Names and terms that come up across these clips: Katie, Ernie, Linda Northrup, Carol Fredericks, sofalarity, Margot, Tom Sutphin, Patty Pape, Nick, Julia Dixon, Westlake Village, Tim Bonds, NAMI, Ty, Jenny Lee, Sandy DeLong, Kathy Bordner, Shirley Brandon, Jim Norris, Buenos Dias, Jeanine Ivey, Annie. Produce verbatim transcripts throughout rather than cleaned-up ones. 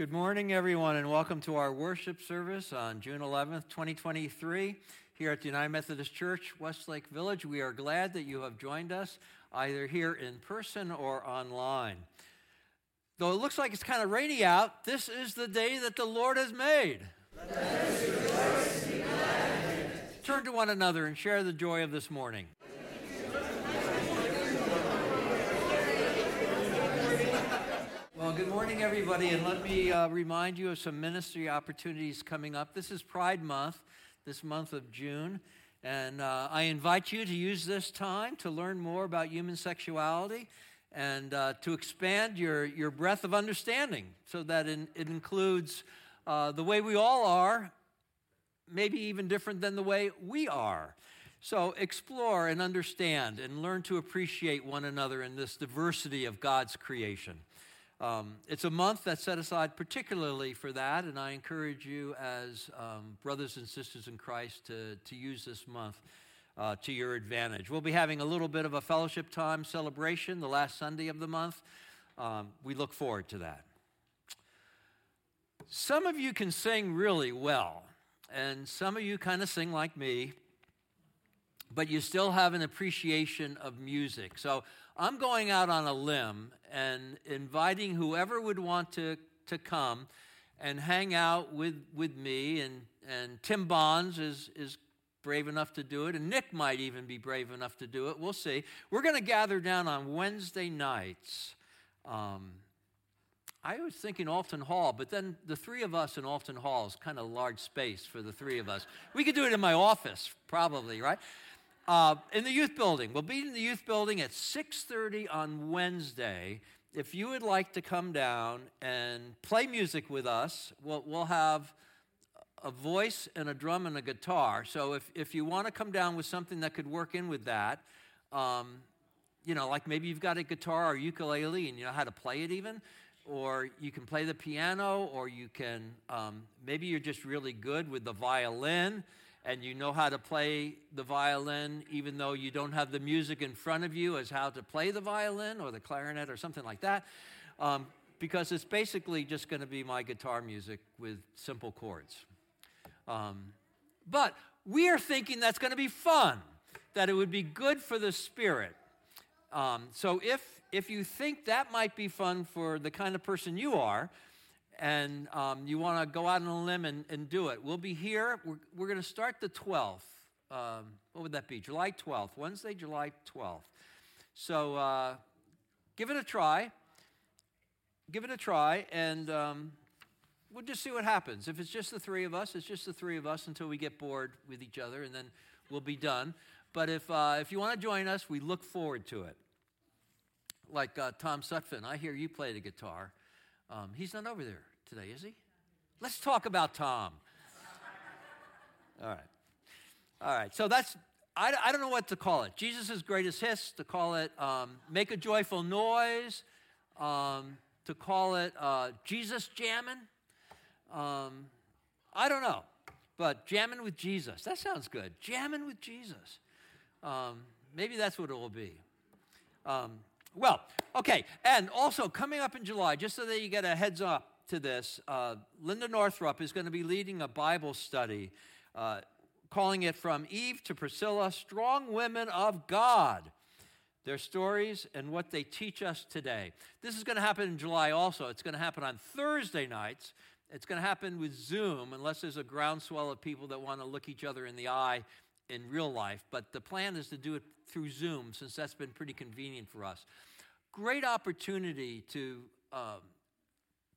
Good morning, everyone, and welcome to our worship service on June eleventh, twenty twenty-three, here at the United Methodist Church, Westlake Village. We are glad that you have joined us, either here in person or online. Though it looks like it's kind of rainy out, this is the day that the Lord has made. Let us rejoice and be glad in it. Turn to one another and share the joy of this morning. Well, good morning, everybody, and let me uh, remind you of some ministry opportunities coming up. This is Pride Month, this month of June, and uh, I invite you to use this time to learn more about human sexuality and uh, to expand your, your breadth of understanding so that in, it includes uh, the way we all are, maybe even different than the way we are. So explore and understand and learn to appreciate one another in this diversity of God's creation. Um, it's a month that's set aside particularly for that, and I encourage you as um, brothers and sisters in Christ to, to use this month uh, to your advantage. We'll be having a little bit of a fellowship time celebration the last Sunday of the month. Um, we look forward to that. Some of you can sing really well, and some of you kind of sing like me, but you still have an appreciation of music. So I'm going out on a limb and inviting whoever would want to, to come and hang out with, with me. And, and Tim Bonds is, is brave enough to do it. And Nick might even be brave enough to do it. We'll see. We're going to gather down on Wednesday nights. Um, I was thinking Alton Hall, but then the three of us in Alton Hall is kind of a large space for the three of us. We could do it in my office, probably, right? Uh, in the youth building. We'll be in the youth building at six thirty on Wednesday. If you would like to come down and play music with us, we'll, we'll have a voice and a drum and a guitar. So if, if you want to come down with something that could work in with that, um, you know, like maybe you've got a guitar or ukulele and you know how to play it even, or you can play the piano, or you can, um, maybe you're just really good with the violin, and you know how to play the violin even though you don't have the music in front of you as how to play the violin or the clarinet or something like that, um, because it's basically just going to be my guitar music with simple chords. Um, but we are thinking that's going to be fun, that it would be good for the spirit. Um, so if if you think that might be fun for the kind of person you are, and um, you want to go out on a limb and, and do it, we'll be here. We're, we're going to start the twelfth. Um, what would that be? July twelfth. Wednesday, July twelfth. So uh, give it a try. Give it a try, and um, we'll just see what happens. If it's just the three of us, it's just the three of us until we get bored with each other, and then we'll be done. But if uh, if you want to join us, we look forward to it. Like uh, Tom Sutphin, I hear you play the guitar. Um, he's not over there today, is he? Let's talk about Tom. All right. All right. So that's, I, I don't know what to call it. Jesus' greatest hits, to call it um, Make a Joyful Noise, um, to call it uh, Jesus Jammin'. Um, I don't know. But Jammin' with Jesus. That sounds good. Jammin' with Jesus. Um, maybe that's what it will be. Um Well, okay, and also coming up in July, just so that you get a heads up to this, uh, Linda Northrup is going to be leading a Bible study, uh, calling it From Eve to Priscilla, Strong Women of God, Their Stories and What They Teach Us Today. This is going to happen in July also. It's going to happen on Thursday nights. It's going to happen with Zoom, unless there's a groundswell of people that want to look each other in the eye in real life, but the plan is to do it through Zoom, since that's been pretty convenient for us. Great opportunity to um,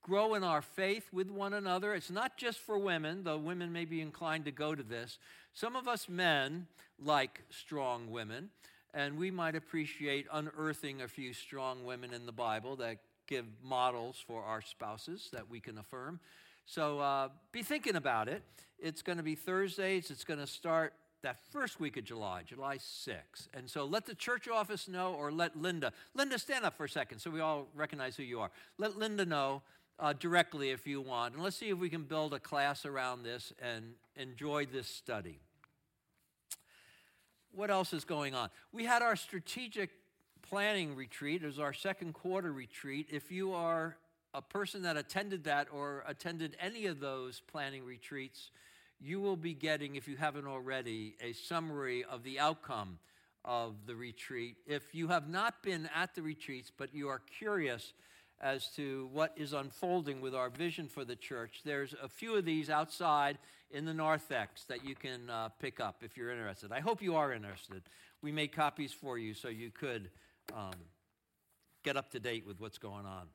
grow in our faith with one another. It's not just for women, though women may be inclined to go to this. Some of us men like strong women, and we might appreciate unearthing a few strong women in the Bible that give models for our spouses that we can affirm. So uh, be thinking about it. It's going to be Thursdays. It's going to start that first week of July, July sixth. And so let the church office know, or let Linda. Linda, stand up for a second so we all recognize who you are. Let Linda know uh, directly if you want. And let's see if we can build a class around this and enjoy this study. What else is going on? We had our strategic planning retreat. It was our second quarter retreat. If you are a person that attended that or attended any of those planning retreats, you will be getting, if you haven't already, a summary of the outcome of the retreat. If you have not been at the retreats, but you are curious as to what is unfolding with our vision for the church, there's a few of these outside in the narthex that you can uh, pick up if you're interested. I hope you are interested. We made copies for you so you could um, get up to date with what's going on.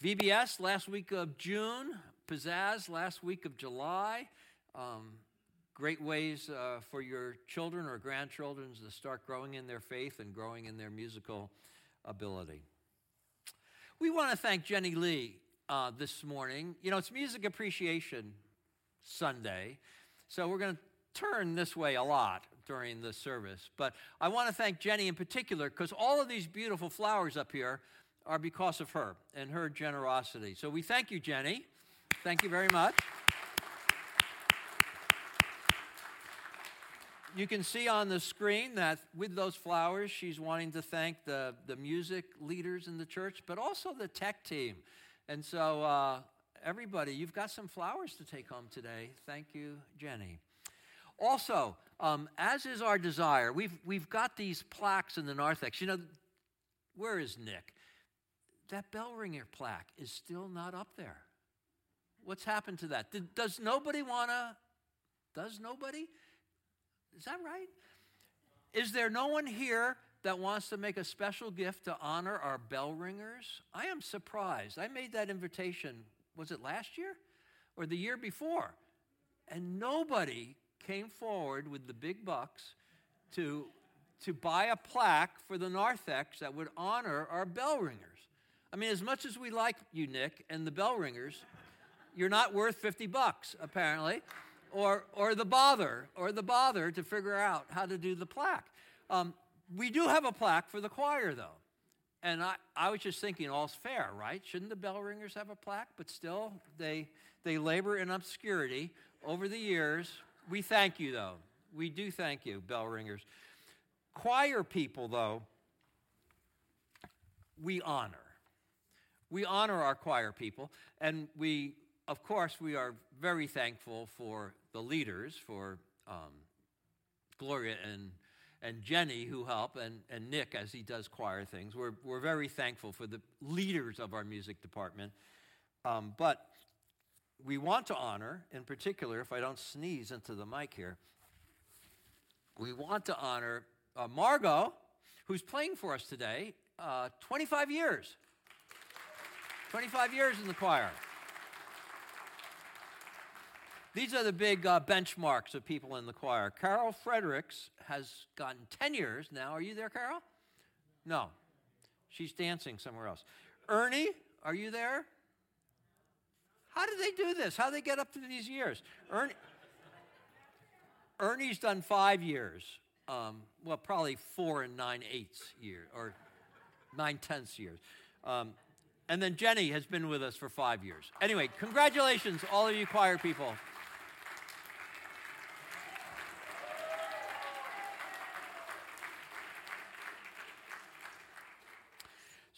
V B S, last week of June. Pizzazz, last week of July. Um, great ways uh, for your children or grandchildren to start growing in their faith and growing in their musical ability. We want to thank Jenny Lee uh, this morning. You know, it's Music Appreciation Sunday, so we're going to turn this way a lot during the service. But I want to thank Jenny in particular because all of these beautiful flowers up here are because of her and her generosity. So we thank you, Jenny. Thank you very much. You can see on the screen that with those flowers, she's wanting to thank the, the music leaders in the church, but also the tech team. And so, uh, everybody, you've got some flowers to take home today. Thank you, Jenny. Also, um, as is our desire, we've we've got these plaques in the narthex. You know, where is Nick? That bell ringer plaque is still not up there. What's happened to that? Did, does nobody want to? Does nobody? Is that right? Is there no one here that wants to make a special gift to honor our bell ringers? I am surprised. I made that invitation, was it last year or the year before? And nobody came forward with the big bucks to, to buy a plaque for the narthex that would honor our bell ringers. I mean, as much as we like you, Nick, and the bell ringers, you're not worth fifty bucks, apparently. Or or the bother, or the bother to figure out how to do the plaque. Um, we do have a plaque for the choir, though. And I, I was just thinking, all's fair, right? Shouldn't the bell ringers have a plaque? But still, they they labor in obscurity over the years. We thank you, though. We do thank you, bell ringers. Choir people, though, we honor. We honor our choir people, and we... Of course, we are very thankful for the leaders, for um, Gloria and and Jenny who help, and, and Nick as he does choir things. We're we're very thankful for the leaders of our music department. Um, but we want to honor, in particular, if I don't sneeze into the mic here, we want to honor uh, Margot, who's playing for us today, uh, twenty-five years. twenty-five years in the choir. These are the big uh, benchmarks of people in the choir. Carol Fredericks has gotten ten years now. Are you there, Carol? No. She's dancing somewhere else. Ernie, are you there? How do they do this? How do they get up to these years? Ernie, Ernie's done five years. Um, well, probably four and nine-eighths years, or nine-tenths years. Um And then Jenny has been with us for five years. Anyway, congratulations, all of you choir people.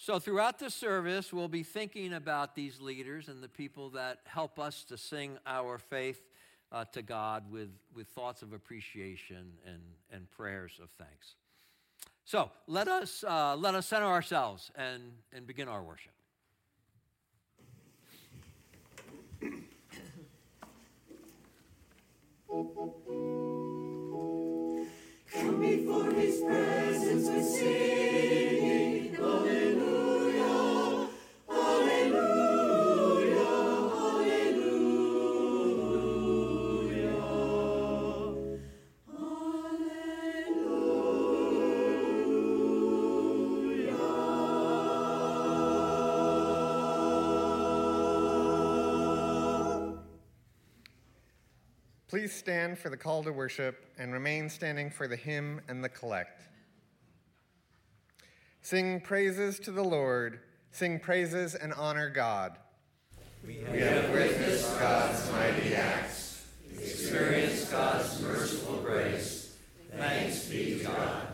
So throughout the service, we'll be thinking about these leaders and the people that help us to sing our faith uh, to God with, with thoughts of appreciation and, and prayers of thanks. So let us uh, let us center ourselves and, and begin our worship. Come before his presence with singing, hallelujah, hallelujah, hallelujah, hallelujah. Please stand for the call to worship and remain standing for the hymn and the collect. Sing praises to the Lord. Sing praises and honor God. We have witnessed God's mighty acts, experienced God's merciful grace. Thanks be to God.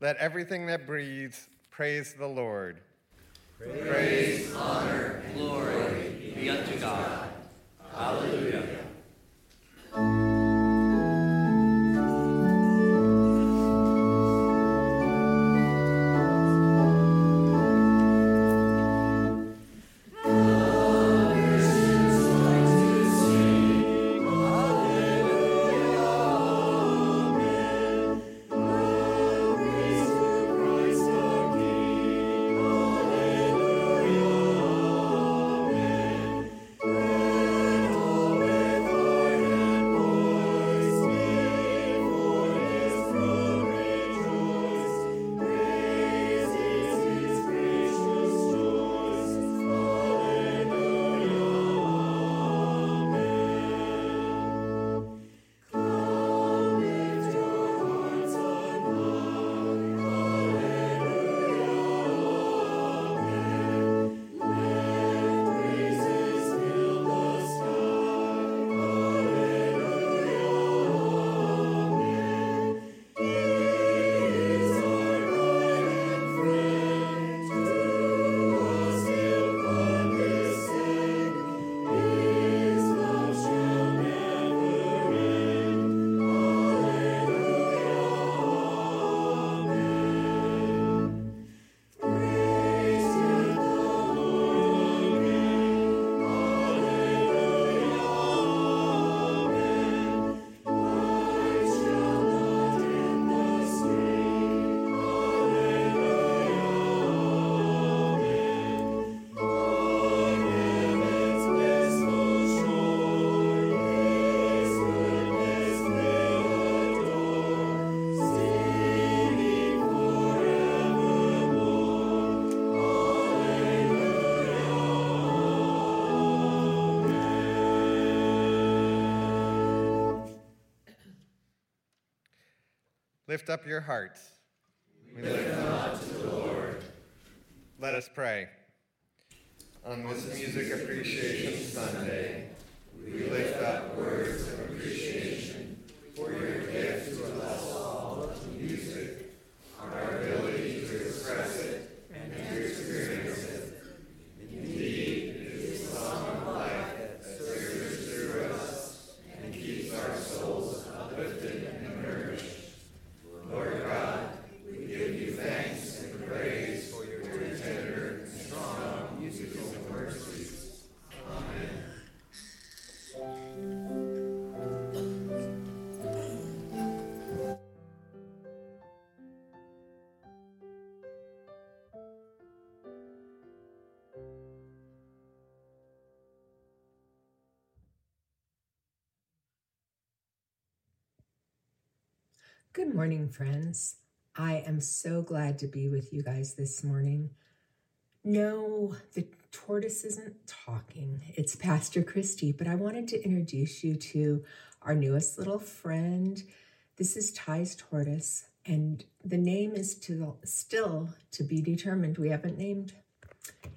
Let everything that breathes praise the Lord. Praise, honor, and glory be unto God. Hallelujah. Lift up your hearts. We lift them up to the Lord. Let us pray. On this Music Appreciation Sunday, we lift up words of appreciation for your gift to us all of music, our ability to express it and to experience it. Indeed, it is the song of life that stirs through us and keeps our souls uplifted and nourished. Lord God, we give you thanks and praise for your tender and strong musical mercies. Amen. Good morning, friends. I am so glad to be with you guys this morning. No, the tortoise isn't talking. It's Pastor Christy, but I wanted to introduce you to our newest little friend. This is Ty's tortoise, and the name is to, still to be determined. We haven't named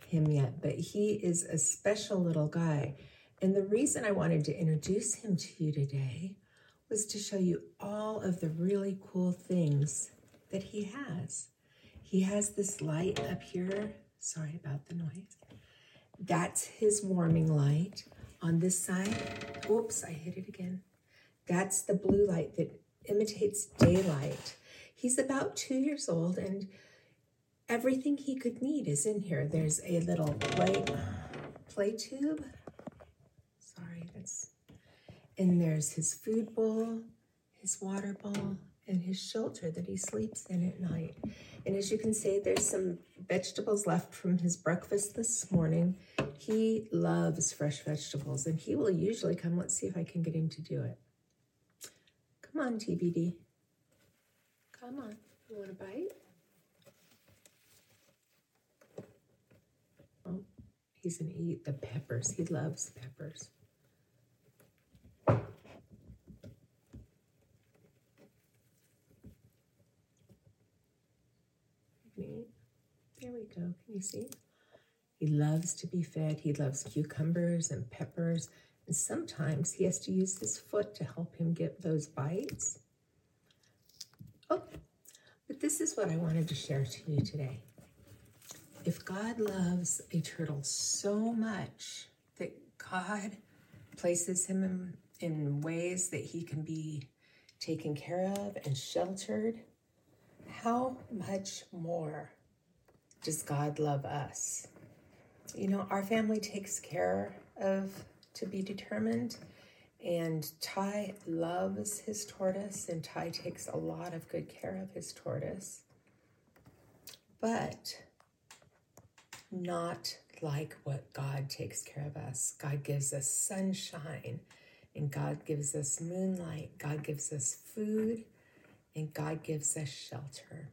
him yet, but he is a special little guy. And the reason I wanted to introduce him to you today was to show you all of the really cool things that he has. He has this light up here. Sorry about the noise. That's his warming light. On this side, oops, I hit it again. That's the blue light that imitates daylight. He's about two years old, and everything he could need is in here. There's a little play, play tube. Sorry, that's... And there's his food bowl, his water bowl, and his shelter that he sleeps in at night. And as you can see, there's some vegetables left from his breakfast this morning. He loves fresh vegetables, and he will usually come. Let's see if I can get him to do it. Come on, T B D. Come on. You want a bite? Oh, he's going to eat the peppers. He loves peppers. There we go. Can you see? He loves to be fed. He loves cucumbers and peppers. And sometimes he has to use his foot to help him get those bites. Oh, but this is what I wanted to share to you today. if God loves a turtle so much that God places him in, in ways that he can be taken care of and sheltered, how much more does God love us? You know, our family takes care of To Be Determined, and Ty loves his tortoise, and Ty takes a lot of good care of his tortoise, but not like what God takes care of us. God gives us sunshine, and God gives us moonlight. God gives us food, and God gives us shelter.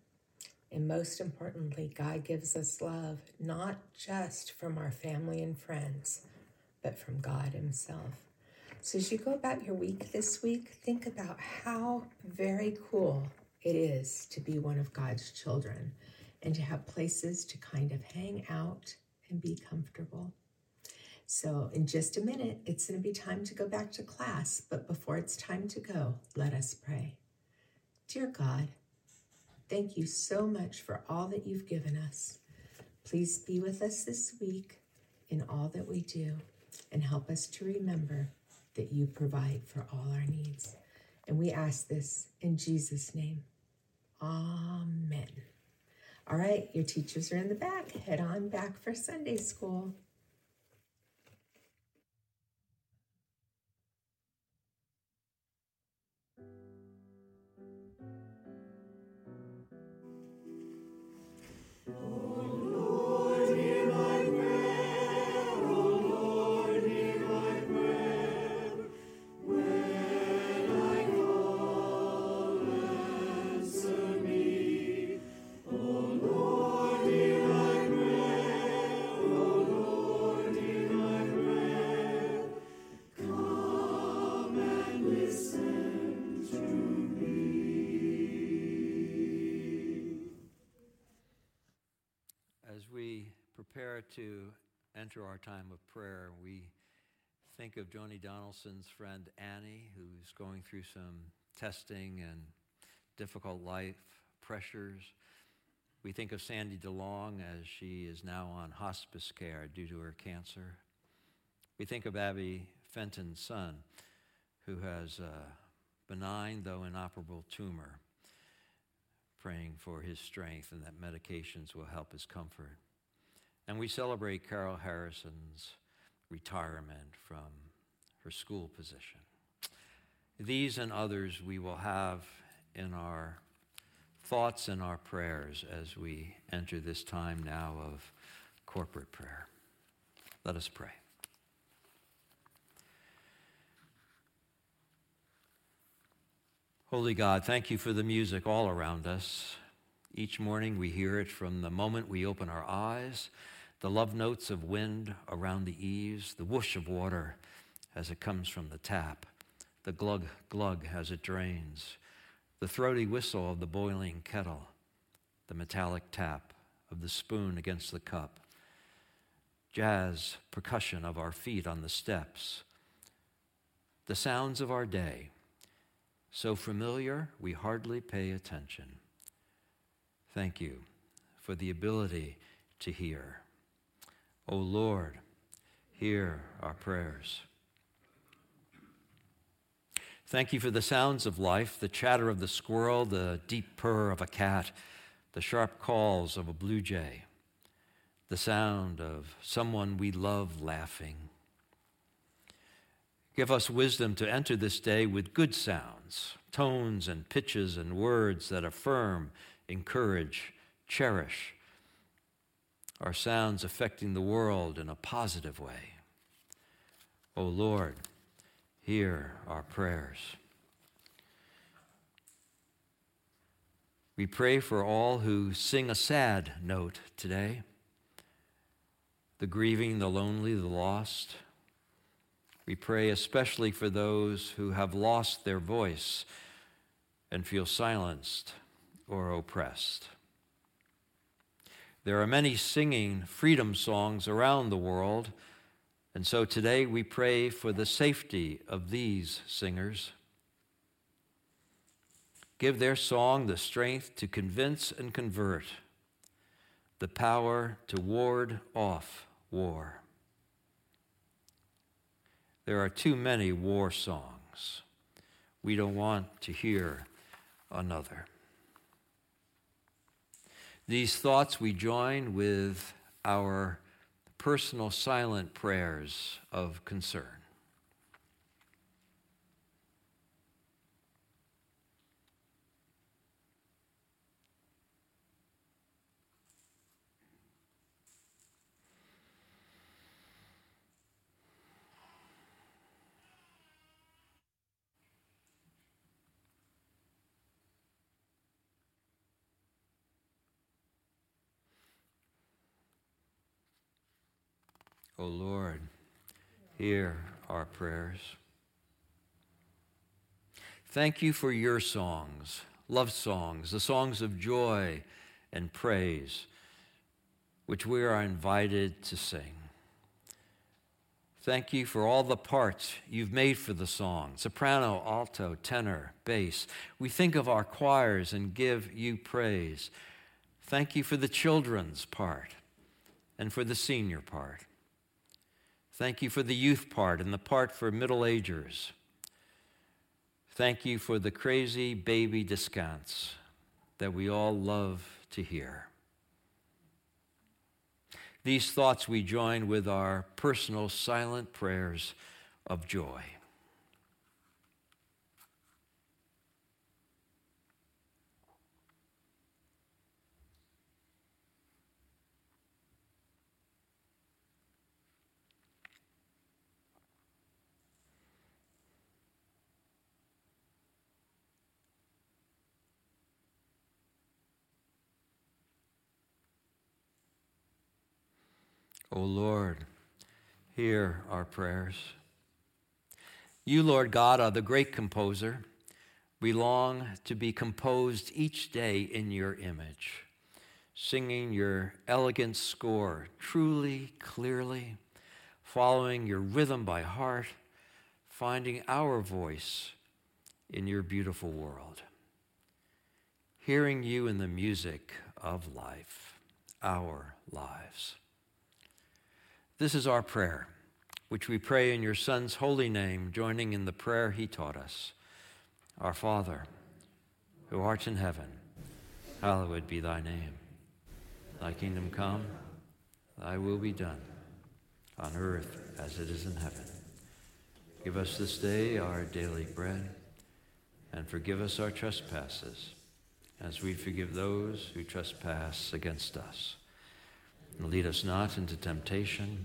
And most importantly, God gives us love, not just from our family and friends, but from God himself. So as you go about your week this week, think about how very cool it is to be one of God's children and to have places to kind of hang out and be comfortable. So in just a minute, it's going to be time to go back to class, but before it's time to go, let us pray. Dear God, thank you so much for all that you've given us. Please be with us this week in all that we do, and help us to remember that you provide for all our needs. And we ask this in Jesus' name. Amen. All right, your teachers are in the back. Head on back for Sunday school. To enter our time of prayer, we think of Joni Donaldson's friend Annie, who's going through some testing and difficult life pressures. We think of Sandy DeLong as she is now on hospice care due to her cancer. We think of Abby Fenton's son, who has a benign though inoperable tumor, praying for his strength and that medications will help his comfort. And we celebrate Carol Harrison's retirement from her school position. These and others we will have in our thoughts and our prayers as we enter this time now of corporate prayer. Let us pray. Holy God, thank you for the music all around us. Each morning we hear it from the moment we open our eyes, the love notes of wind around the eaves, the whoosh of water as it comes from the tap, the glug glug as it drains, the throaty whistle of the boiling kettle, the metallic tap of the spoon against the cup, jazz percussion of our feet on the steps, the sounds of our day, so familiar we hardly pay attention. Thank you for the ability to hear. O Lord, hear our prayers. Thank you for the sounds of life, the chatter of the squirrel, the deep purr of a cat, the sharp calls of a blue jay, the sound of someone we love laughing. Give us wisdom to enter this day with good sounds, tones and pitches and words that affirm, encourage, cherish our sounds affecting the world in a positive way. O Lord, hear our prayers. We pray for all who sing a sad note today, the grieving, the lonely, the lost. We pray especially for those who have lost their voice and feel silenced or oppressed. There are many singing freedom songs around the world, and so today we pray for the safety of these singers. Give their song the strength to convince and convert, the power to ward off war. There are too many war songs. We don't want to hear another. These thoughts we join with our personal silent prayers of concern. O Lord, hear our prayers. Thank you for your songs, love songs, the songs of joy and praise, which we are invited to sing. Thank you for all the parts you've made for the song, soprano, alto, tenor, bass. We think of our choirs and give you praise. Thank you for the children's part and for the senior part. Thank you for the youth part and the part for middle-agers. Thank you for the crazy baby descants that we all love to hear. These thoughts we join with our personal silent prayers of joy. O Lord, hear our prayers. You, Lord God, are the great composer. We long to be composed each day in your image, singing your elegant score truly, clearly, following your rhythm by heart, finding our voice in your beautiful world, hearing you in the music of life, our lives. This is our prayer, which we pray in your Son's holy name, joining in the prayer he taught us. Our Father, who art in heaven, hallowed be thy name. Thy kingdom come, thy will be done, on earth as it is in heaven. Give us this day our daily bread, and forgive us our trespasses, as we forgive those who trespass against us. And lead us not into temptation,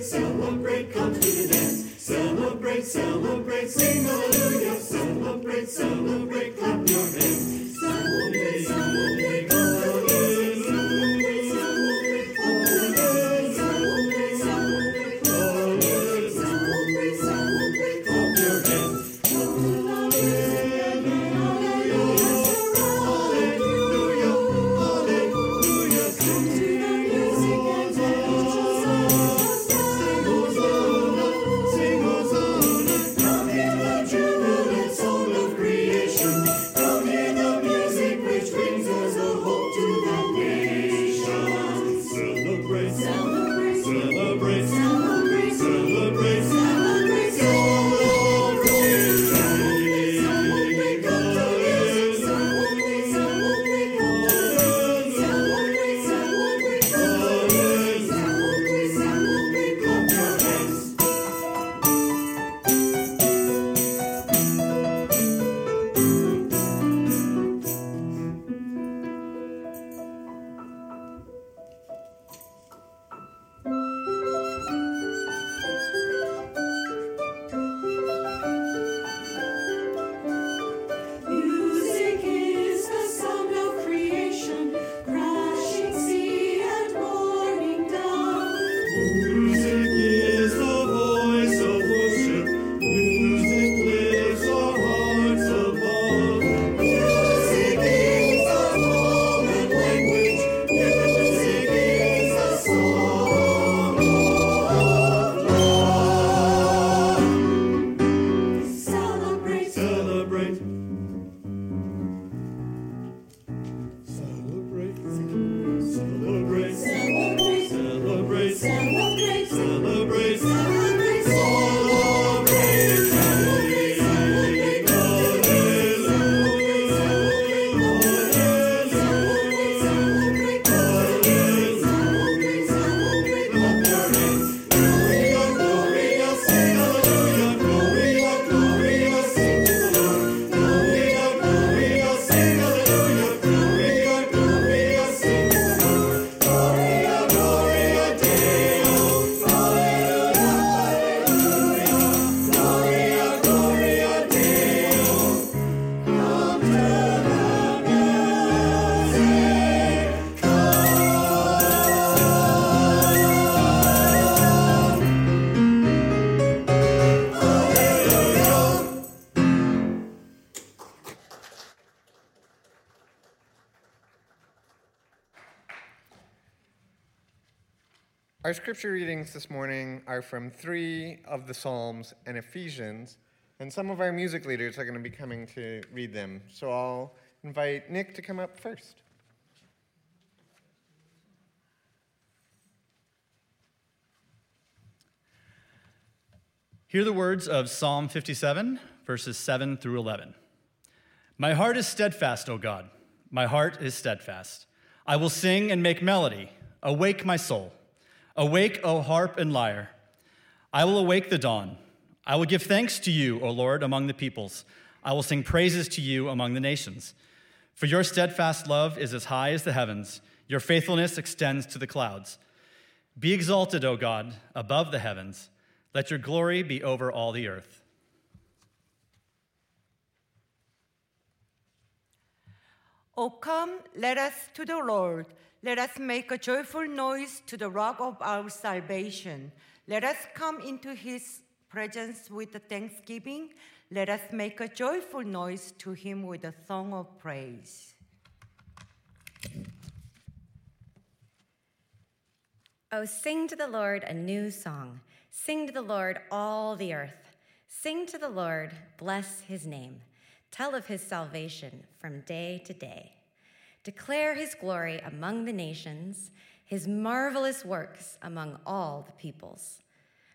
Celebrate, come to the music. Celebrate, celebrate, come to the dance. Celebrate, celebrate, sing hallelujah. Celebrate, celebrate, clap your hands. Celebrate, celebrate, come to the music. Celebrate, celebrate, come to the dance. Celebrate, celebrate, celebrate, celebrate, celebrate, clap your hands. Come to the living, hallelujah, hallelujah, hallelujah, come to Sing Hosanna, come in the jubilant song of creation. Come Our scripture readings this morning are from three of the Psalms and Ephesians, and some of our music leaders are going to be coming to read them. So I'll invite Nick to come up first. Hear the words of Psalm fifty-seven, verses seven through eleven. My heart is steadfast, O God. My heart is steadfast. I will sing and make melody. Awake, my soul. Awake, O harp and lyre. I will awake the dawn. I will give thanks to you, O Lord, among the peoples. I will sing praises to you among the nations. For your steadfast love is as high as the heavens. Your faithfulness extends to the clouds. Be exalted, O God, above the heavens. Let your glory be over all the earth. O come, let us to the Lord. Let us make a joyful noise to the rock of our salvation. Let us come into his presence with thanksgiving. Let us make a joyful noise to him with a song of praise. O sing to the Lord a new song. Sing to the Lord, all the earth. Sing to the Lord, bless his name. Tell of his salvation from day to day. Declare his glory among the nations, his marvelous works among all the peoples.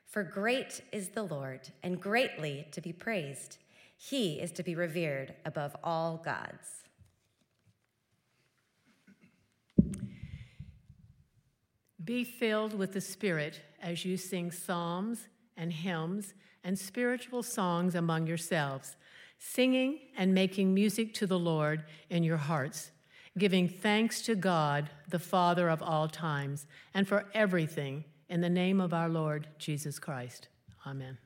For great is the Lord, and greatly to be praised. He is to be revered above all gods. Be filled with the Spirit as you sing psalms and hymns and spiritual songs among yourselves, singing and making music to the Lord in your hearts, giving thanks to God, the Father of all times, and for everything in the name of our Lord Jesus Christ. Amen.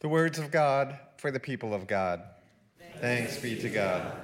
The words of God for the people of God. Thanks, thanks be to God.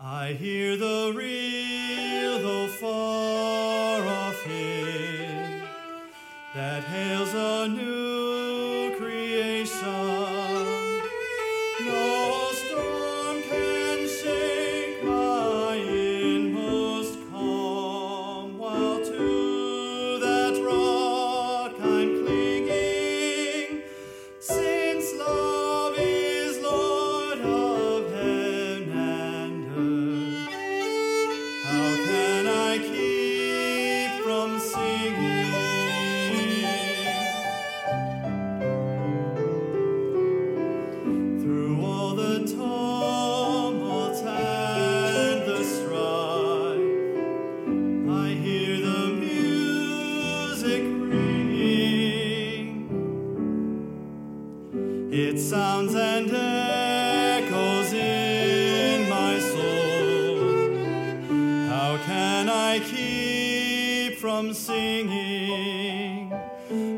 I hear the real, though far off hymn that hails a new creation.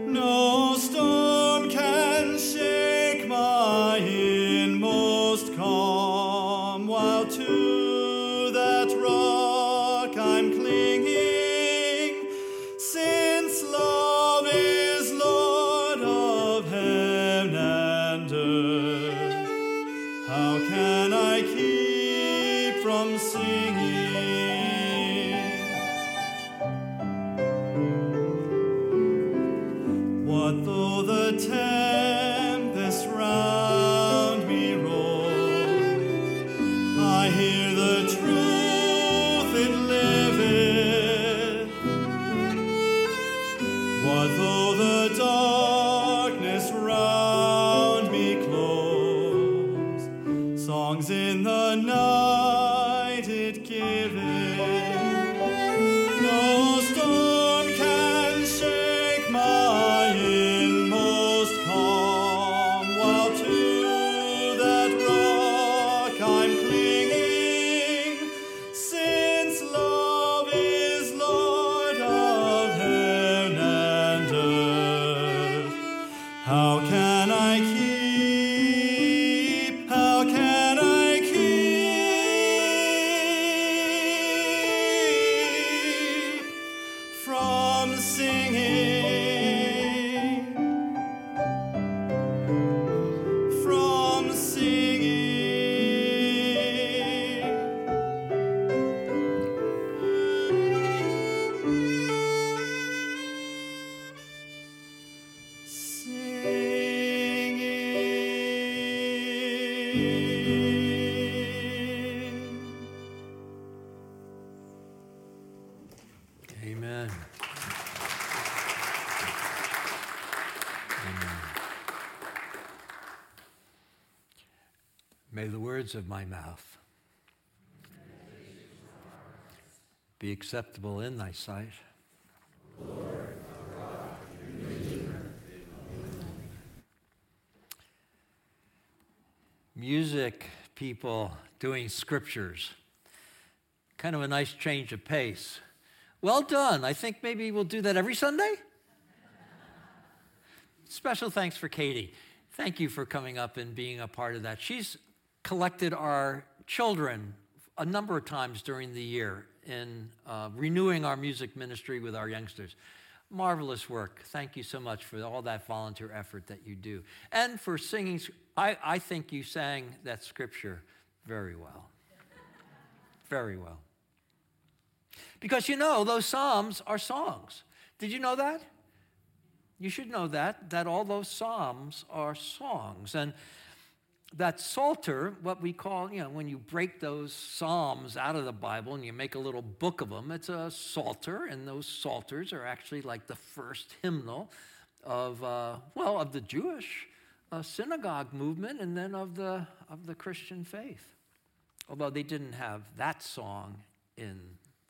No storm can shake my inmost calm, while to that rock I'm clinging, since love is Lord of heaven and earth. In the night it giveth. Amen. Amen. May the words of my mouth be acceptable in thy sight, Lord, our rock, and redeemer. Music people doing scriptures. Kind of a nice change of pace. Well done. I think maybe we'll do that every Sunday. Special thanks for Katie. Thank you for coming up and being a part of that. She's collected our children a number of times during the year in uh, renewing our music ministry with our youngsters. Marvelous work. Thank you so much for all that volunteer effort that you do. And for singing. I, I think you sang that scripture very well. Very well. Because, you know, those psalms are songs. Did you know that? You should know that, that all those psalms are songs. And that Psalter, what we call, you know, when you break those psalms out of the Bible and you make a little book of them, it's a Psalter, and those Psalters are actually like the first hymnal of, uh, well, of the Jewish uh, synagogue movement and then of the of the Christian faith. Although they didn't have that song in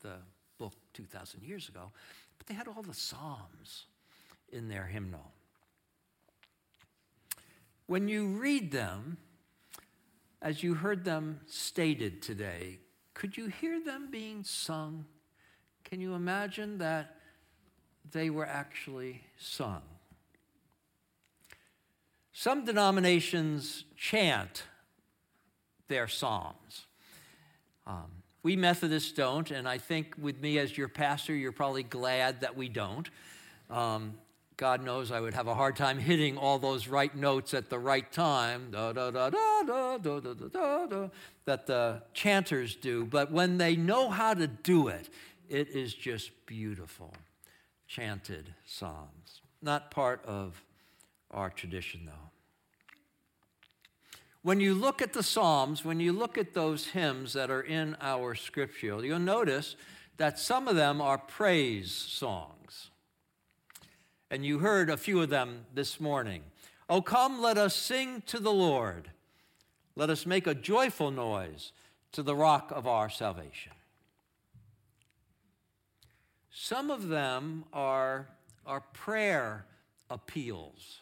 the book two thousand years ago, but they had all the psalms in their hymnal. When you read them, as you heard them stated today, could you hear them being sung? Can you imagine that they were actually sung? Some denominations chant their psalms. Um, we Methodists don't, and I think with me as your pastor, you're probably glad that we don't. Um, God knows I would have a hard time hitting all those right notes at the right time, da, da, da, da, da, da, da, da, da, that the chanters do. But when they know how to do it, it is just beautiful. Chanted psalms. Not part of our tradition, though. When you look at the psalms, when you look at those hymns that are in our scripture, you'll notice that some of them are praise songs. And you heard a few of them this morning. Oh, come, let us sing to the Lord. Let us make a joyful noise to the rock of our salvation. Some of them are, are prayer appeals.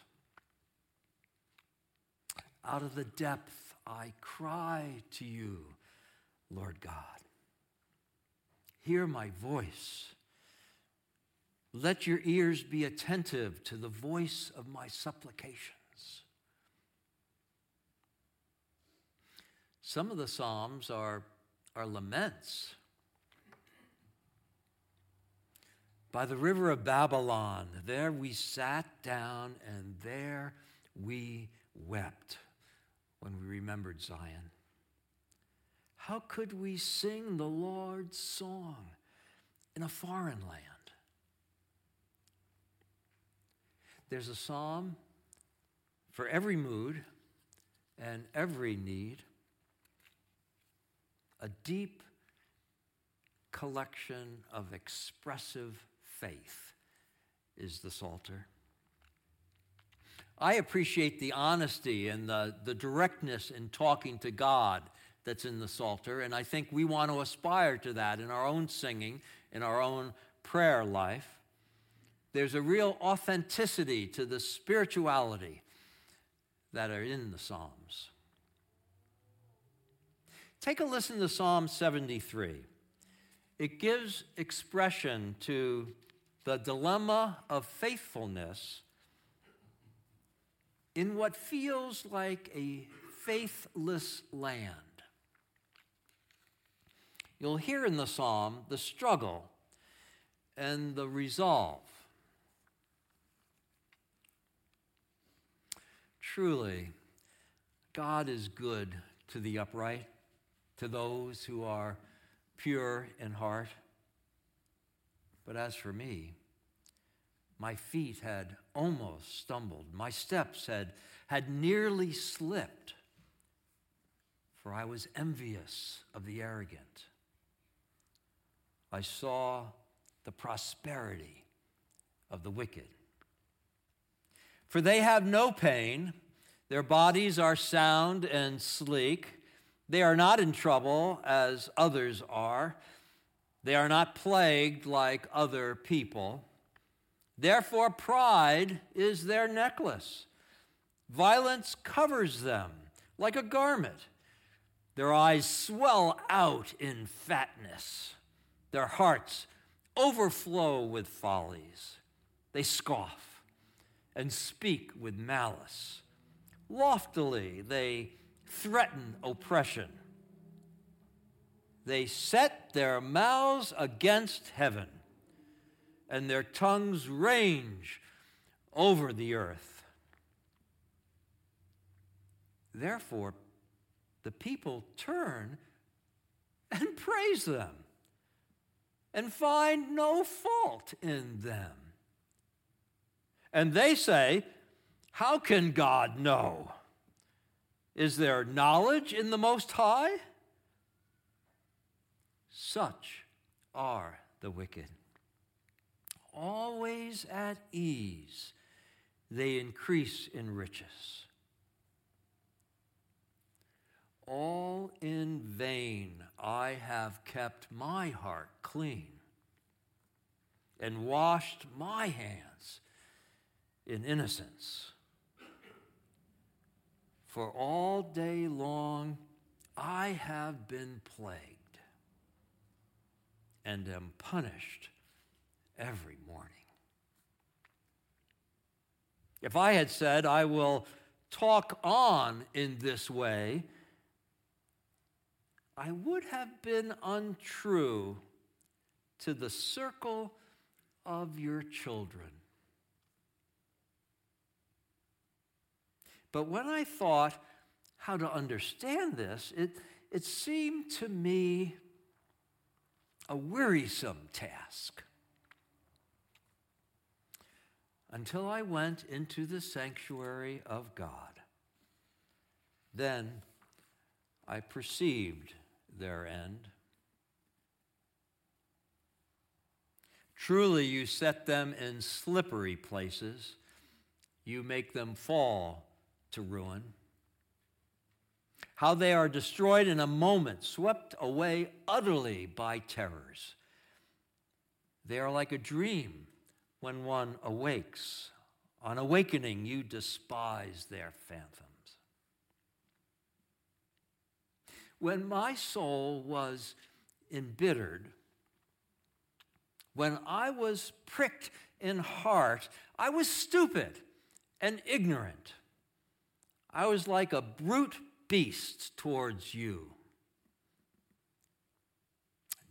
Out of the depth I cry to you, Lord God. Hear my voice. Let your ears be attentive to the voice of my supplications. Some of the psalms are, are laments. By the river of Babylon, there we sat down and there we wept when we remembered Zion. How could we sing the Lord's song in a foreign land? There's a psalm for every mood and every need, a deep collection of expressive faith is the Psalter. I appreciate the honesty and the, the directness in talking to God that's in the Psalter, and I think we want to aspire to that in our own singing, in our own prayer life. There's a real authenticity to the spirituality that are in the Psalms. Take a listen to Psalm seventy-three. It gives expression to the dilemma of faithfulness in what feels like a faithless land. You'll hear in the Psalm the struggle and the resolve. Truly, God is good to the upright, to those who are pure in heart. But as for me, my feet had almost stumbled. My steps had, had nearly slipped for I was envious of the arrogant. I saw the prosperity of the wicked. For they have no pain, their bodies are sound and sleek. They are not in trouble as others are. They are not plagued like other people. Therefore, pride is their necklace. Violence covers them like a garment. Their eyes swell out in fatness. Their hearts overflow with follies. They scoff and speak with malice. Loftily, they threaten oppression. They set their mouths against heaven, and their tongues range over the earth. Therefore, the people turn and praise them and find no fault in them. And they say, how can God know? Is there knowledge in the Most High? Such are the wicked. Always at ease, they increase in riches. All in vain I have kept my heart clean and washed my hands in innocence. For all day long I have been plagued and am punished every morning. If I had said, I will talk on in this way, I would have been untrue to the circle of your children. But when I thought how to understand this, it, it seemed to me a wearisome task until I went into the sanctuary of God. Then I perceived their end. Truly you set them in slippery places. You make them fall to ruin. How they are destroyed in a moment, swept away utterly by terrors. They are like a dream when one awakes. On awakening, you despise their phantoms. When my soul was embittered, when I was pricked in heart, I was stupid and ignorant. I was like a brute beast towards you.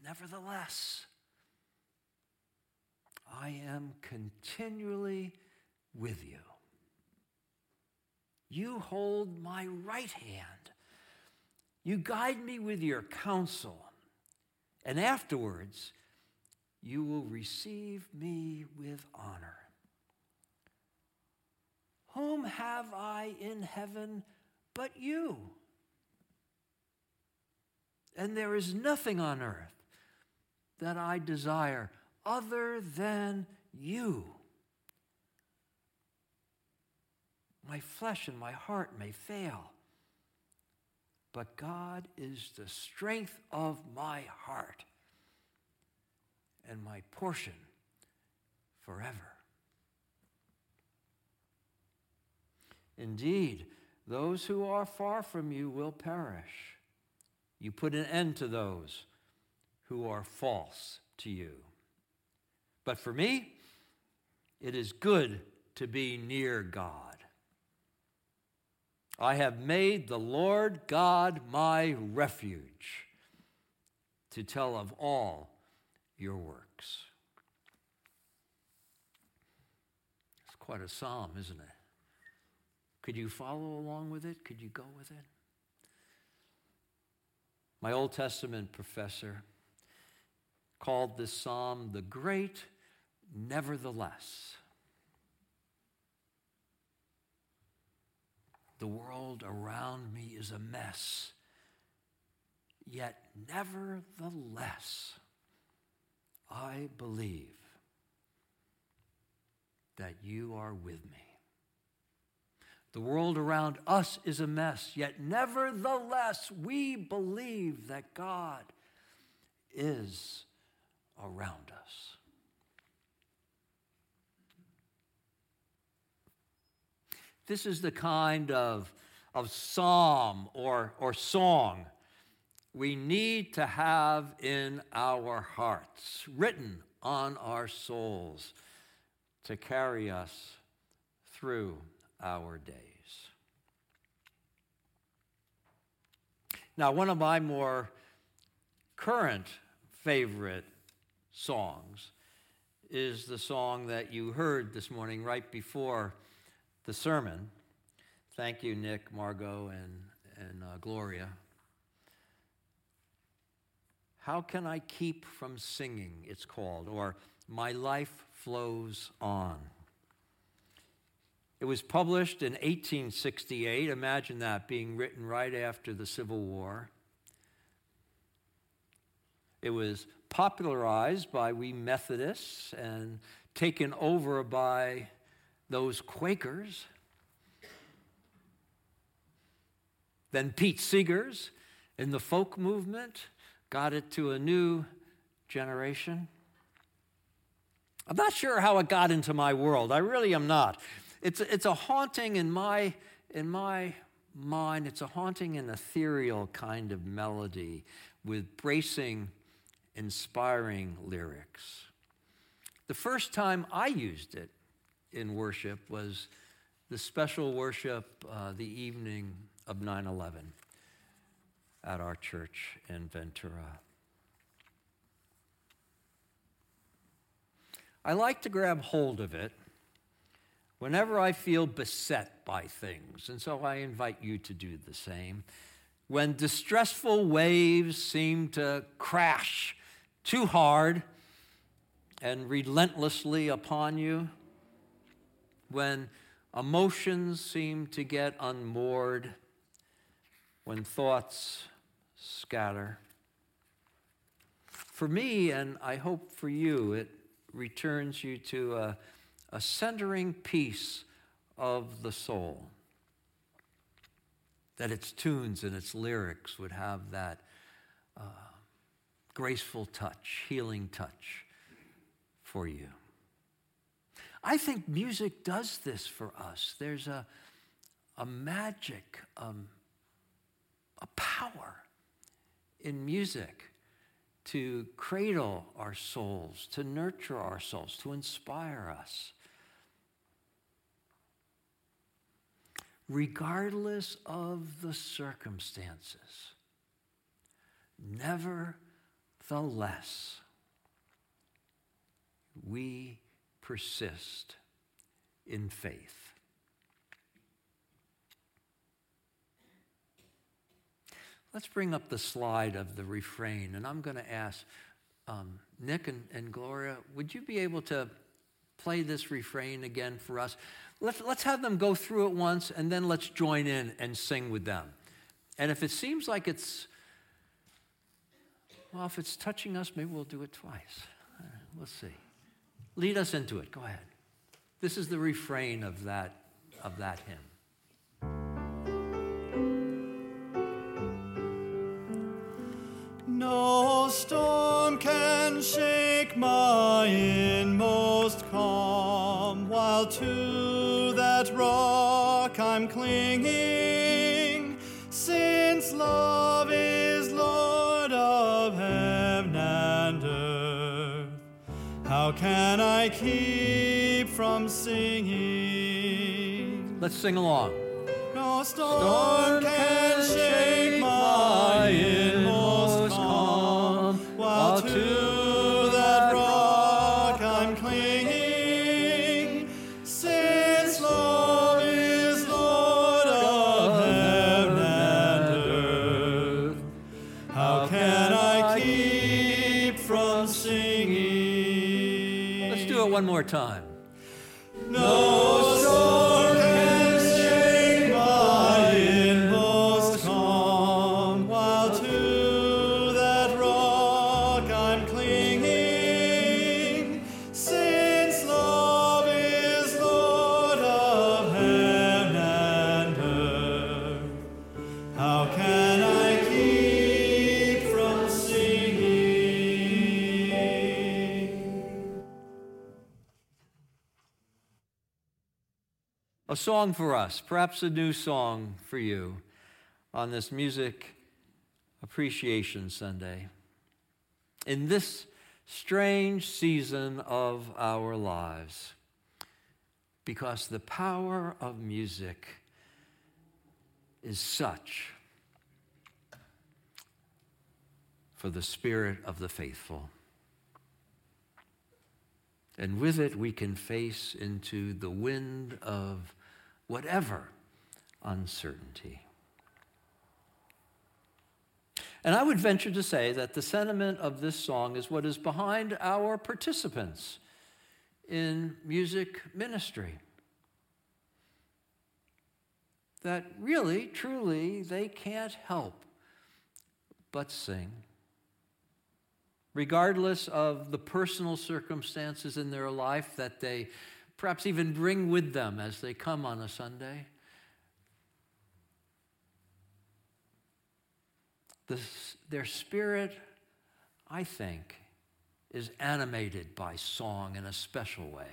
Nevertheless, I am continually with you. You hold my right hand. You guide me with your counsel. And afterwards, you will receive me with honor. Whom have I in heaven but you? And there is nothing on earth that I desire other than you. My flesh and my heart may fail, but God is the strength of my heart and my portion forever. Indeed, those who are far from you will perish. You put an end to those who are false to you. But for me, it is good to be near God. I have made the Lord God my refuge to tell of all your works. It's quite a psalm, isn't it? Could you follow along with it? Could you go with it? My Old Testament professor called this psalm the great nevertheless. The world around me is a mess, Yet nevertheless, I believe that you are with me. The world around us is a mess, yet nevertheless, we believe that God is around us. This is the kind of, of psalm or, or song we need to have in our hearts, written on our souls to carry us through our days. Now, one of my more current favorite songs is the song that you heard this morning right before the sermon. Thank you, Nick, Margot, and, and uh, Gloria. How Can I Keep From Singing, it's called, or My Life Flows On. It was published in eighteen sixty-eight. Imagine that, being written right after the Civil War. It was popularized by we Methodists and taken over by those Quakers. Then Pete Seegers in the folk movement got it to a new generation. I'm not sure how it got into my world. I really am not. It's a, it's a haunting in my in my mind. It's a haunting and ethereal kind of melody with bracing, inspiring lyrics. The first time I used it in worship was the special worship uh, the evening of nine eleven at our church in Ventura. I like to grab hold of it whenever I feel beset by things, and so I invite you to do the same. When distressful waves seem to crash too hard and relentlessly upon you, when emotions seem to get unmoored, when thoughts scatter. For me, and I hope for you, it returns you to a a centering piece of the soul, that its tunes and its lyrics would have that uh, graceful touch, healing touch for you. I think music does this for us. There's a, a magic, um, a power in music to cradle our souls, to nurture our souls, to inspire us. Regardless of the circumstances, nevertheless, we persist in faith. Let's bring up the slide of the refrain, and I'm going to ask um, Nick and, and Gloria, would you be able to play this refrain again for us? Let's, let's have them go through it once, and then let's join in and sing with them. And if it seems like it's, well, if it's touching us, maybe we'll do it twice. We'll see. Lead us into it. Go ahead. This is the refrain of that, of that hymn. No storm can shake my inmost calm, while to that rock I'm clinging. Since love is Lord of heaven and earth, how can I keep from singing? Let's sing along. No storm, storm can shake my inmost calm. While to that rock I'm clinging, since love is Lord of heaven and earth, how can I keep from singing? Let's do it one more time. No storm can shake my inmost calm, while to a song for us, perhaps a new song for you on this Music Appreciation Sunday. In this strange season of our lives, because the power of music is such for the spirit of the faithful. And with it, we can face into the wind of whatever uncertainty. And I would venture to say that the sentiment of this song is what is behind our participants in music ministry. That really, truly, they can't help but sing, regardless of the personal circumstances in their life that they perhaps even bring with them as they come on a Sunday. This, their spirit, I think, is animated by song in a special way.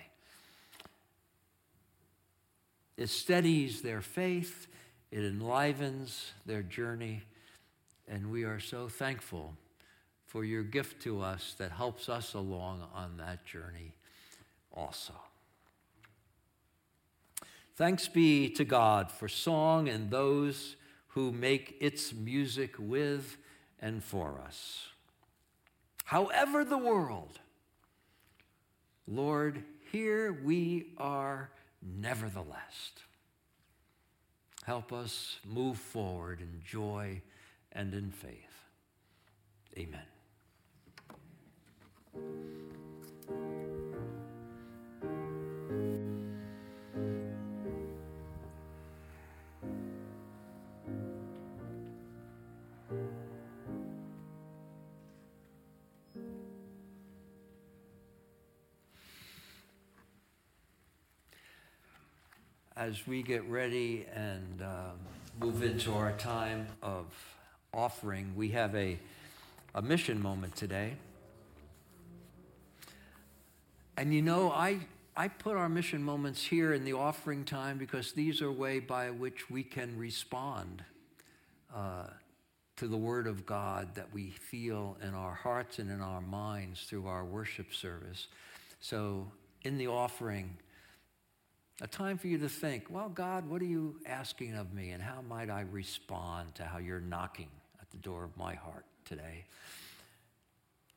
It steadies their faith, it enlivens their journey, and we are so thankful for your gift to us that helps us along on that journey also. Thanks be to God for song and those who make its music with and for us. However the world, Lord, here we are nevertheless. Help us move forward in joy and in faith. Amen. As we get ready and uh, move into our time of offering, we have a, a mission moment today. And you know, I, I put our mission moments here in the offering time because these are a way by which we can respond uh, to the Word of God that we feel in our hearts and in our minds through our worship service. So in the offering, a time for you to think, well, God, what are you asking of me, and how might I respond to how you're knocking at the door of my heart today?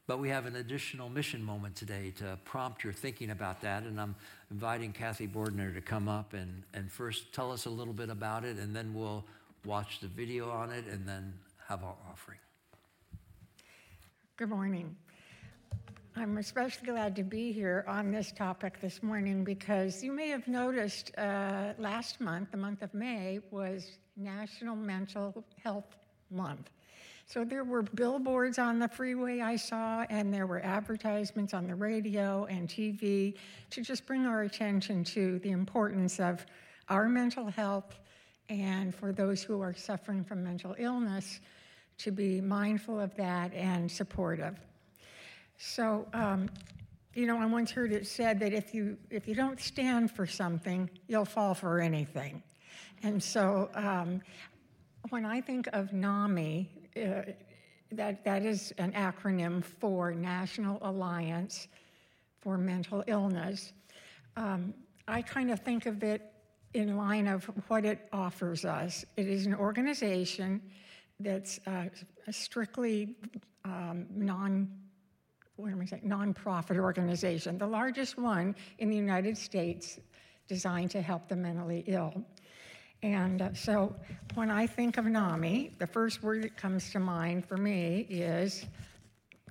But we have an additional mission moment today to prompt your thinking about that, and I'm inviting Kathy Bordner to come up and, and first tell us a little bit about it, and then we'll watch the video on it, and then have our offering. Good morning. I'm especially glad to be here on this topic this morning because you may have noticed uh, last month, the month of May, was National Mental Health Month. So there were billboards on the freeway I saw, and there were advertisements on the radio and T V to just bring our attention to the importance of our mental health and for those who are suffering from mental illness to be mindful of that and supportive. So, um, you know, I once heard it said that if you if you don't stand for something, you'll fall for anything. And so um, when I think of NAMI, uh, that that is an acronym for National Alliance for Mental Illness, um, I kind of think of it in line of what it offers us. It is an organization that's uh, strictly um, non What am I saying? nonprofit organization, the largest one in the United States, designed to help the mentally ill. And uh, so when I think of NAMI, the first word that comes to mind for me is,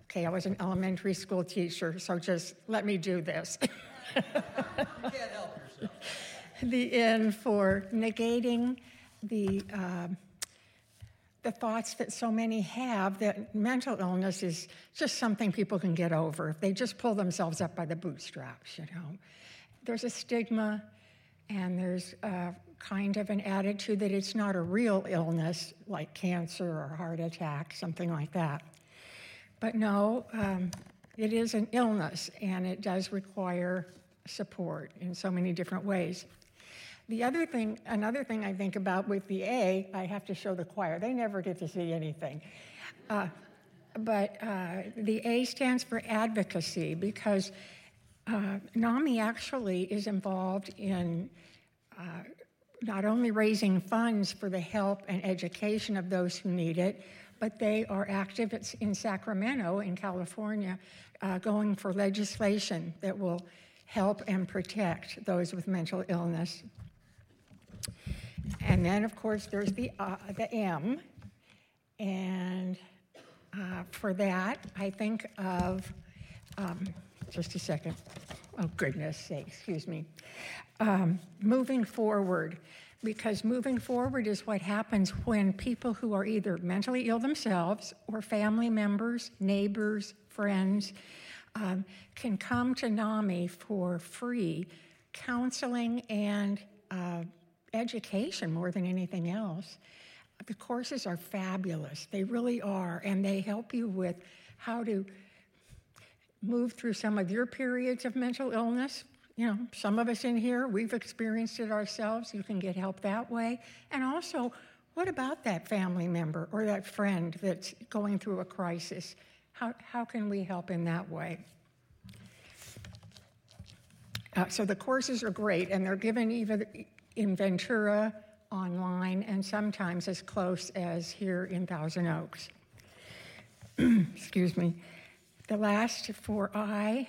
okay, I was an elementary school teacher, so just let me do this. You can't help yourself. The N for negating the uh, the thoughts that so many have, that mental illness is just something people can get over if they just pull themselves up by the bootstraps, you know. There's a stigma, and there's a kind of an attitude that it's not a real illness, like cancer or heart attack, something like that. But no, um, it is an illness, and it does require support in so many different ways. The other thing, another thing I think about with the A, I have to show the choir. They never get to see anything. Uh, but uh, the A stands for advocacy, because uh, NAMI actually is involved in uh, not only raising funds for the help and education of those who need it, but they are active in Sacramento, in California, uh, going for legislation that will help and protect those with mental illness. And then, of course, there's the uh, the M. And uh, for that, I think of, um, just a second, oh, goodness sake, excuse me, um, moving forward. Because moving forward is what happens when people who are either mentally ill themselves or family members, neighbors, friends, um, can come to NAMI for free counseling and uh, education more than anything else. The courses are fabulous. They really are. And they help you with how to move through some of your periods of mental illness. You know, some of us in here, we've experienced it ourselves. You can get help that way. And also, what about that family member or that friend that's going through a crisis? How how can we help in that way? Uh, so the courses are great, and they're given even in Ventura, online, and sometimes as close as here in Thousand Oaks. Excuse me. The last for I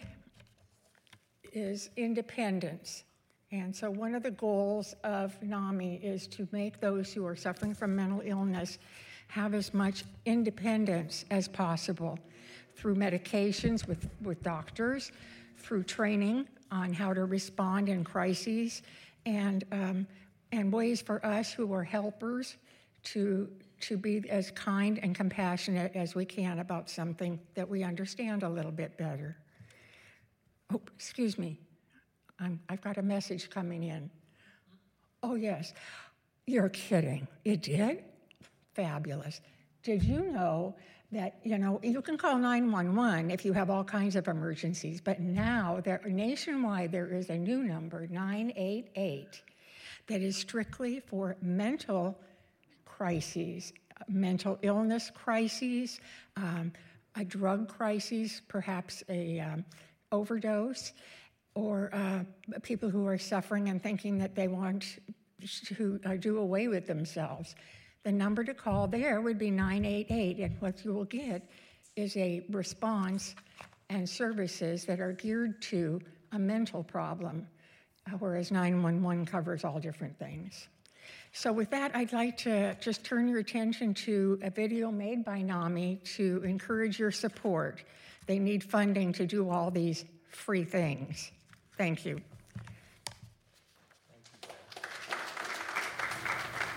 is independence. And so one of the goals of NAMI is to make those who are suffering from mental illness have as much independence as possible through medications with, with doctors, through training on how to respond in crises, and um, and ways for us who are helpers to to be as kind and compassionate as we can about something that we understand a little bit better. Oh, excuse me. I'm, I've got a message coming in. Oh, yes. You're kidding. It did? Fabulous. Did you know that, you know, you can call nine one one if you have all kinds of emergencies, but now there, nationwide there is a new number, nine eight eight, that is strictly for mental crises, mental illness crises, um, a drug crisis, perhaps a... Um, overdose, or uh, people who are suffering and thinking that they want to uh, do away with themselves. The number to call there would be nine eight eight, and what you will get is a response and services that are geared to a mental problem, uh, whereas nine one one covers all different things. So with that, I'd like to just turn your attention to a video made by NAMI to encourage your support. They need funding to do all these free things. Thank you.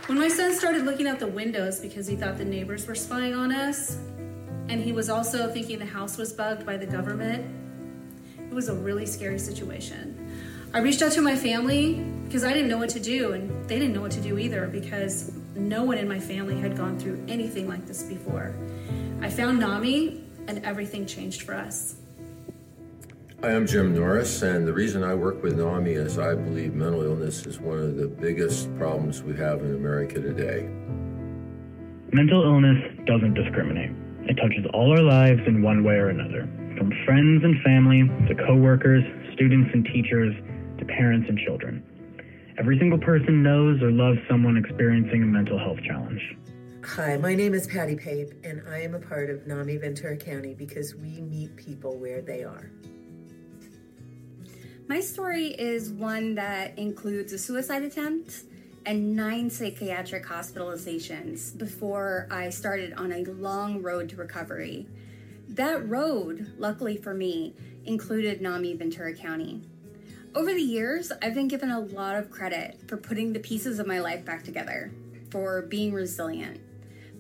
When my son started looking out the windows because he thought the neighbors were spying on us, and he was also thinking the house was bugged by the government, it was a really scary situation. I reached out to my family because I didn't know what to do, and they didn't know what to do either, because no one in my family had gone through anything like this before. I found NAMI, and everything changed for us. Hi, I'm Jim Norris, and the reason I work with NAMI is I believe mental illness is one of the biggest problems we have in America today. Mental illness doesn't discriminate. It touches all our lives in one way or another, from friends and family to coworkers, students and teachers, to parents and children. Every single person knows or loves someone experiencing a mental health challenge. Hi, my name is Patty Pape, and I am a part of NAMI Ventura County because we meet people where they are. My story is one that includes a suicide attempt and nine psychiatric hospitalizations before I started on a long road to recovery. That road, luckily for me, included NAMI Ventura County. Over the years, I've been given a lot of credit for putting the pieces of my life back together, for being resilient.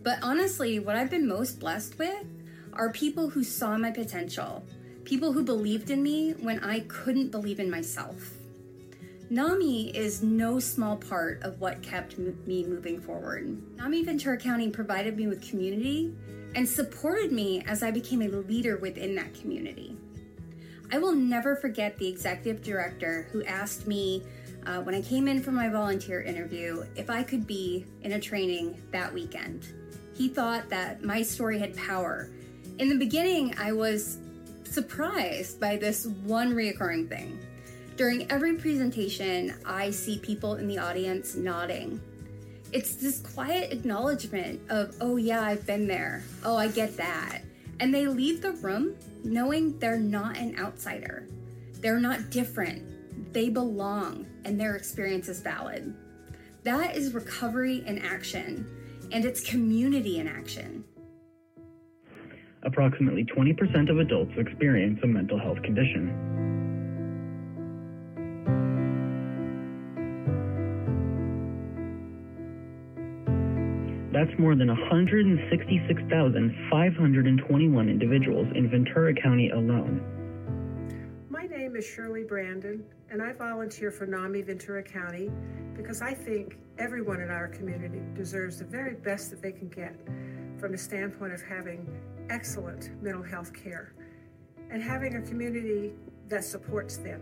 But honestly, what I've been most blessed with are people who saw my potential, people who believed in me when I couldn't believe in myself. NAMI is no small part of what kept me moving forward. NAMI Ventura County provided me with community and supported me as I became a leader within that community. I will never forget the executive director who asked me, uh, when I came in for my volunteer interview if I could be in a training that weekend. He thought that my story had power. In the beginning, I was surprised by this one reoccurring thing. During every presentation, I see people in the audience nodding. It's this quiet acknowledgement of, oh yeah, I've been there. Oh, I get that. And they leave the room knowing they're not an outsider. They're not different. They belong, and their experience is valid. That is recovery in action, and it's community in action. Approximately twenty percent of adults experience a mental health condition. That's more than one hundred sixty-six thousand five hundred twenty-one individuals in Ventura County alone. My name is Shirley Brandon, and I volunteer for NAMI Ventura County because I think everyone in our community deserves the very best that they can get from the standpoint of having excellent mental health care and having a community that supports them.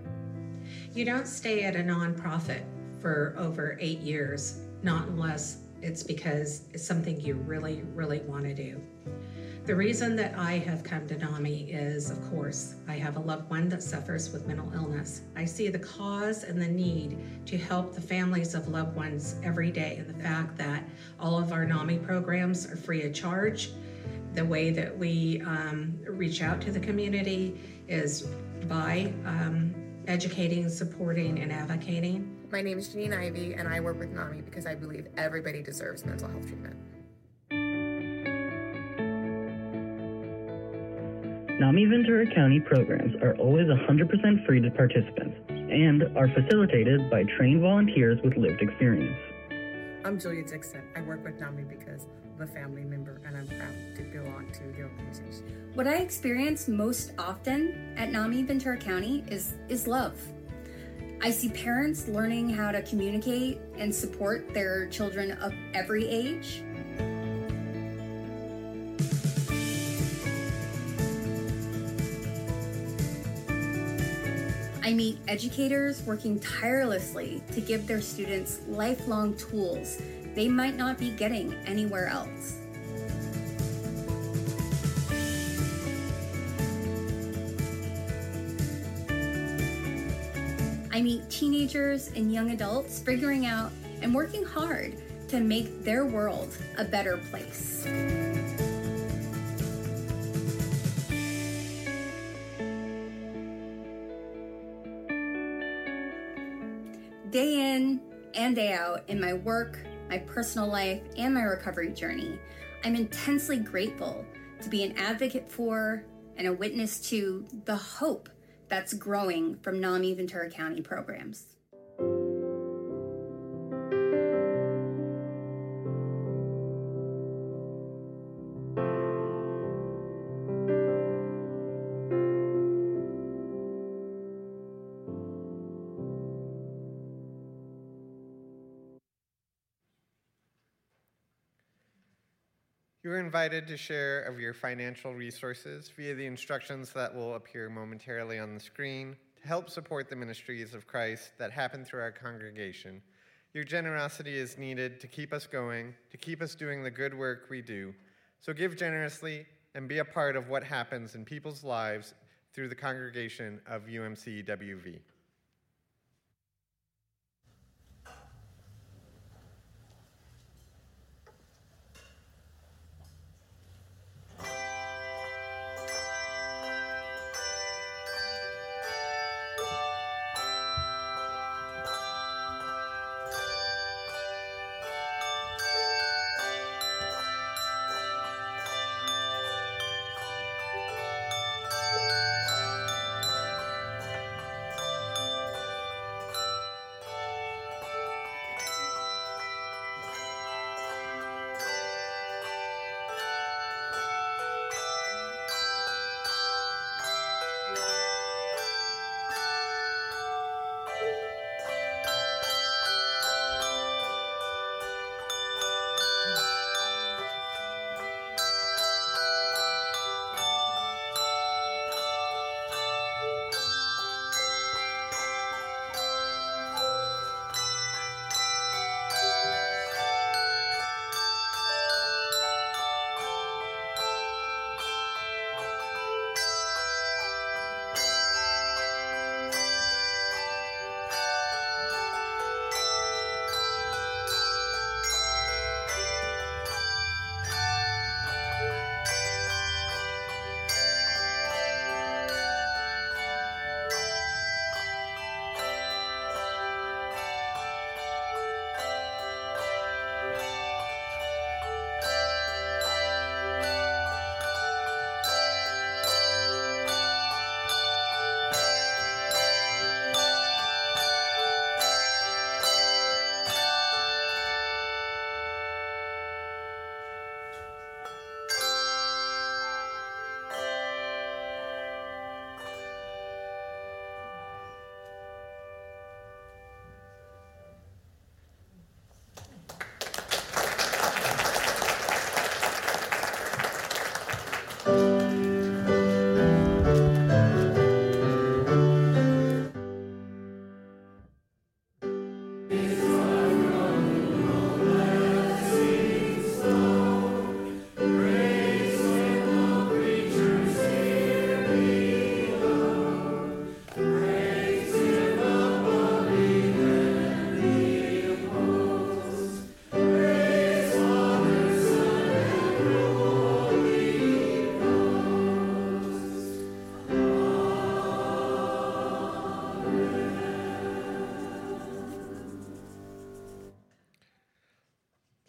You don't stay at a nonprofit for over eight years, not unless it's because it's something you really, really want to do. The reason that I have come to NAMI is, of course, I have a loved one that suffers with mental illness. I see the cause and the need to help the families of loved ones every day, and the fact that all of our NAMI programs are free of charge. The way that we um, reach out to the community is by um, educating, supporting, and advocating. My name is Jeanine Ivey, and I work with NAMI because I believe everybody deserves mental health treatment. NAMI Ventura County programs are always one hundred percent free to participants and are facilitated by trained volunteers with lived experience. I'm Julia Dixon. I work with NAMI because I'm a family member, and I'm proud to belong to the organization. What I experience most often at NAMI Ventura County is, is love. I see parents learning how to communicate and support their children of every age. I meet educators working tirelessly to give their students lifelong tools they might not be getting anywhere else. I meet teenagers and young adults figuring out and working hard to make their world a better place. Day in and day out in my work, my personal life, and my recovery journey, I'm intensely grateful to be an advocate for and a witness to the hope that's growing from NAMI Ventura County programs. You're invited to share of your financial resources via the instructions that will appear momentarily on the screen to help support the ministries of Christ that happen through our congregation. Your generosity is needed to keep us going, to keep us doing the good work we do. So give generously and be a part of what happens in people's lives through the congregation of U M C W V.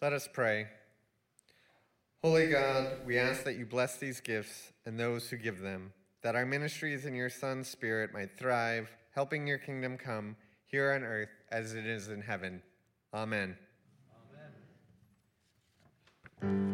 Let us pray. Holy God, we ask that you bless these gifts and those who give them, that our ministries in your Son's Spirit might thrive, helping your kingdom come here on earth as it is in heaven. Amen. Amen.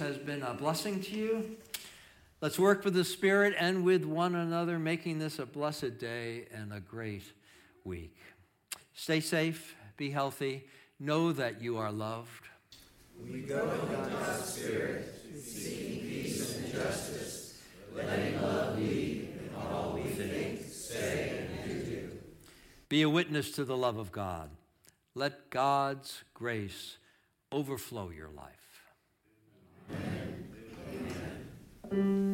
Has been a blessing to you. Let's work with the Spirit and with one another, making this a blessed day and a great week. Stay safe, be healthy, know that you are loved. We go in God's Spirit, seeking peace and justice, letting love lead in all we think, say, and do. Be a witness to the love of God. Let God's grace overflow your life. Amen. Amen.